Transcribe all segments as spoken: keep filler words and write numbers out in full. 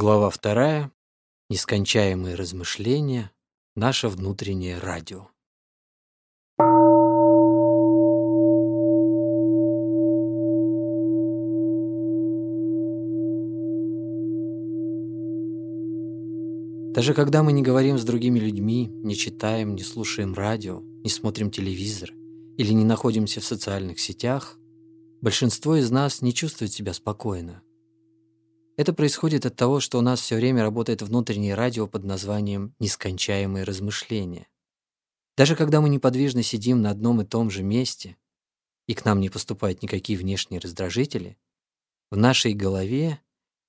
Глава вторая. Нескончаемые размышления. Наше внутреннее радио. Даже когда мы не говорим с другими людьми, не читаем, не слушаем радио, не смотрим телевизор или не находимся в социальных сетях, большинство из нас не чувствует себя спокойно. Это происходит от того, что у нас все время работает внутреннее радио под названием «нескончаемые размышления». Даже когда мы неподвижно сидим на одном и том же месте, и к нам не поступают никакие внешние раздражители, в нашей голове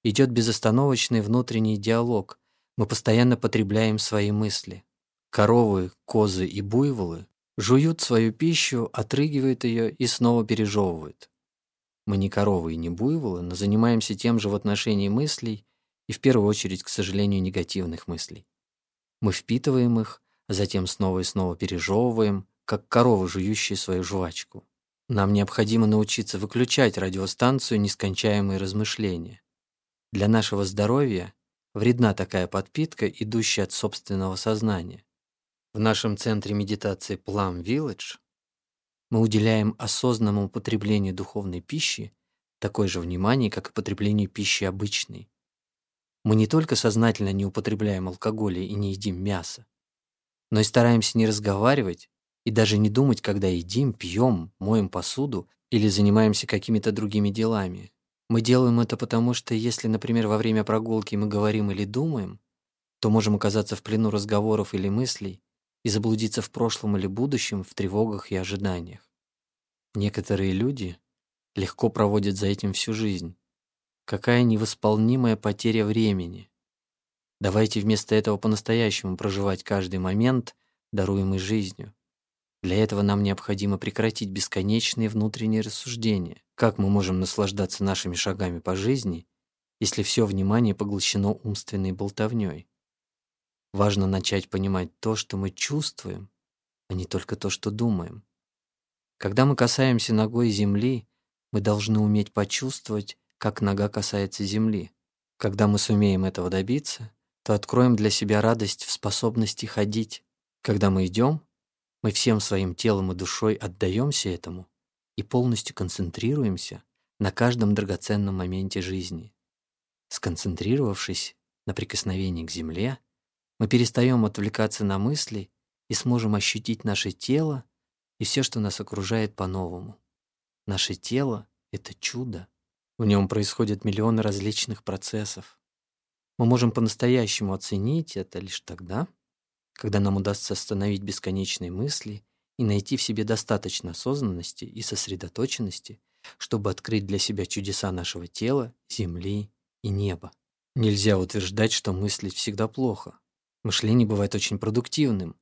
идет безостановочный внутренний диалог. Мы постоянно потребляем свои мысли. Коровы, козы и буйволы жуют свою пищу, отрыгивают ее и снова пережевывают. Мы не коровы и не буйволы, но занимаемся тем же в отношении мыслей и, в первую очередь, к сожалению, негативных мыслей. Мы впитываем их, а затем снова и снова пережевываем, как коровы, жующие свою жвачку. Нам необходимо научиться выключать радиостанцию «Нескончаемые размышления». Для нашего здоровья вредна такая подпитка, идущая от собственного сознания. В нашем центре медитации Plum Village мы уделяем осознанному потреблению духовной пищи такое же внимание, как и потреблению пищи обычной. Мы не только сознательно не употребляем алкоголя и не едим мясо, но и стараемся не разговаривать и даже не думать, когда едим, пьем, моем посуду или занимаемся какими-то другими делами. Мы делаем это потому, что если, например, во время прогулки мы говорим или думаем, то можем оказаться в плену разговоров или мыслей и заблудиться в прошлом или будущем в тревогах и ожиданиях. Некоторые люди легко проводят за этим всю жизнь. Какая невосполнимая потеря времени. Давайте вместо этого по-настоящему проживать каждый момент, даруемый жизнью. Для этого нам необходимо прекратить бесконечные внутренние рассуждения. Как мы можем наслаждаться нашими шагами по жизни, если все внимание поглощено умственной болтовней? Важно начать понимать то, что мы чувствуем, а не только то, что думаем. Когда мы касаемся ногой земли, мы должны уметь почувствовать, как нога касается земли. Когда мы сумеем этого добиться, то откроем для себя радость в способности ходить. Когда мы идем, мы всем своим телом и душой отдаемся этому и полностью концентрируемся на каждом драгоценном моменте жизни. Сконцентрировавшись на прикосновении к земле, мы перестаем отвлекаться на мысли и сможем ощутить наше тело и все, что нас окружает, по-новому. Наше тело — это чудо. В нем происходят миллионы различных процессов. Мы можем по-настоящему оценить это лишь тогда, когда нам удастся остановить бесконечные мысли и найти в себе достаточно осознанности и сосредоточенности, чтобы открыть для себя чудеса нашего тела, земли и неба. Нельзя утверждать, что мыслить всегда плохо. Мышление бывает очень продуктивным.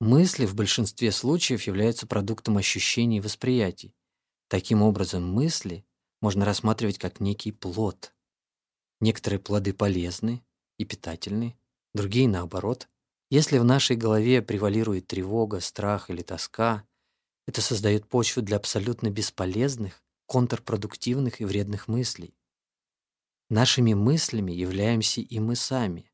Мысли в большинстве случаев являются продуктом ощущений и восприятий. Таким образом, мысли можно рассматривать как некий плод. Некоторые плоды полезны и питательны, другие наоборот. Если в нашей голове превалирует тревога, страх или тоска, это создает почву для абсолютно бесполезных, контрпродуктивных и вредных мыслей. Нашими мыслями являемся и мы сами.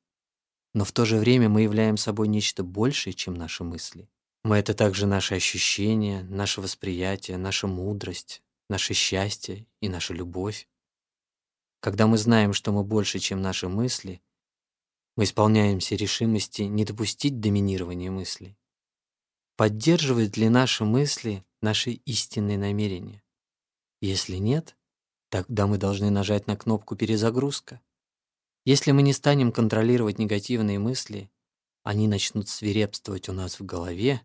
Но в то же время мы являем собой нечто большее, чем наши мысли. Мы — это также наши ощущения, наше восприятие, наша мудрость, наше счастье и наша любовь. Когда мы знаем, что мы больше, чем наши мысли, мы исполняемся решимости не допустить доминирования мыслей. Поддерживают ли наши мысли наши истинные намерения? Если нет, тогда мы должны нажать на кнопку «Перезагрузка». Если мы не станем контролировать негативные мысли, они начнут свирепствовать у нас в голове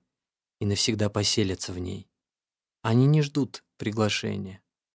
и навсегда поселятся в ней. Они не ждут приглашения.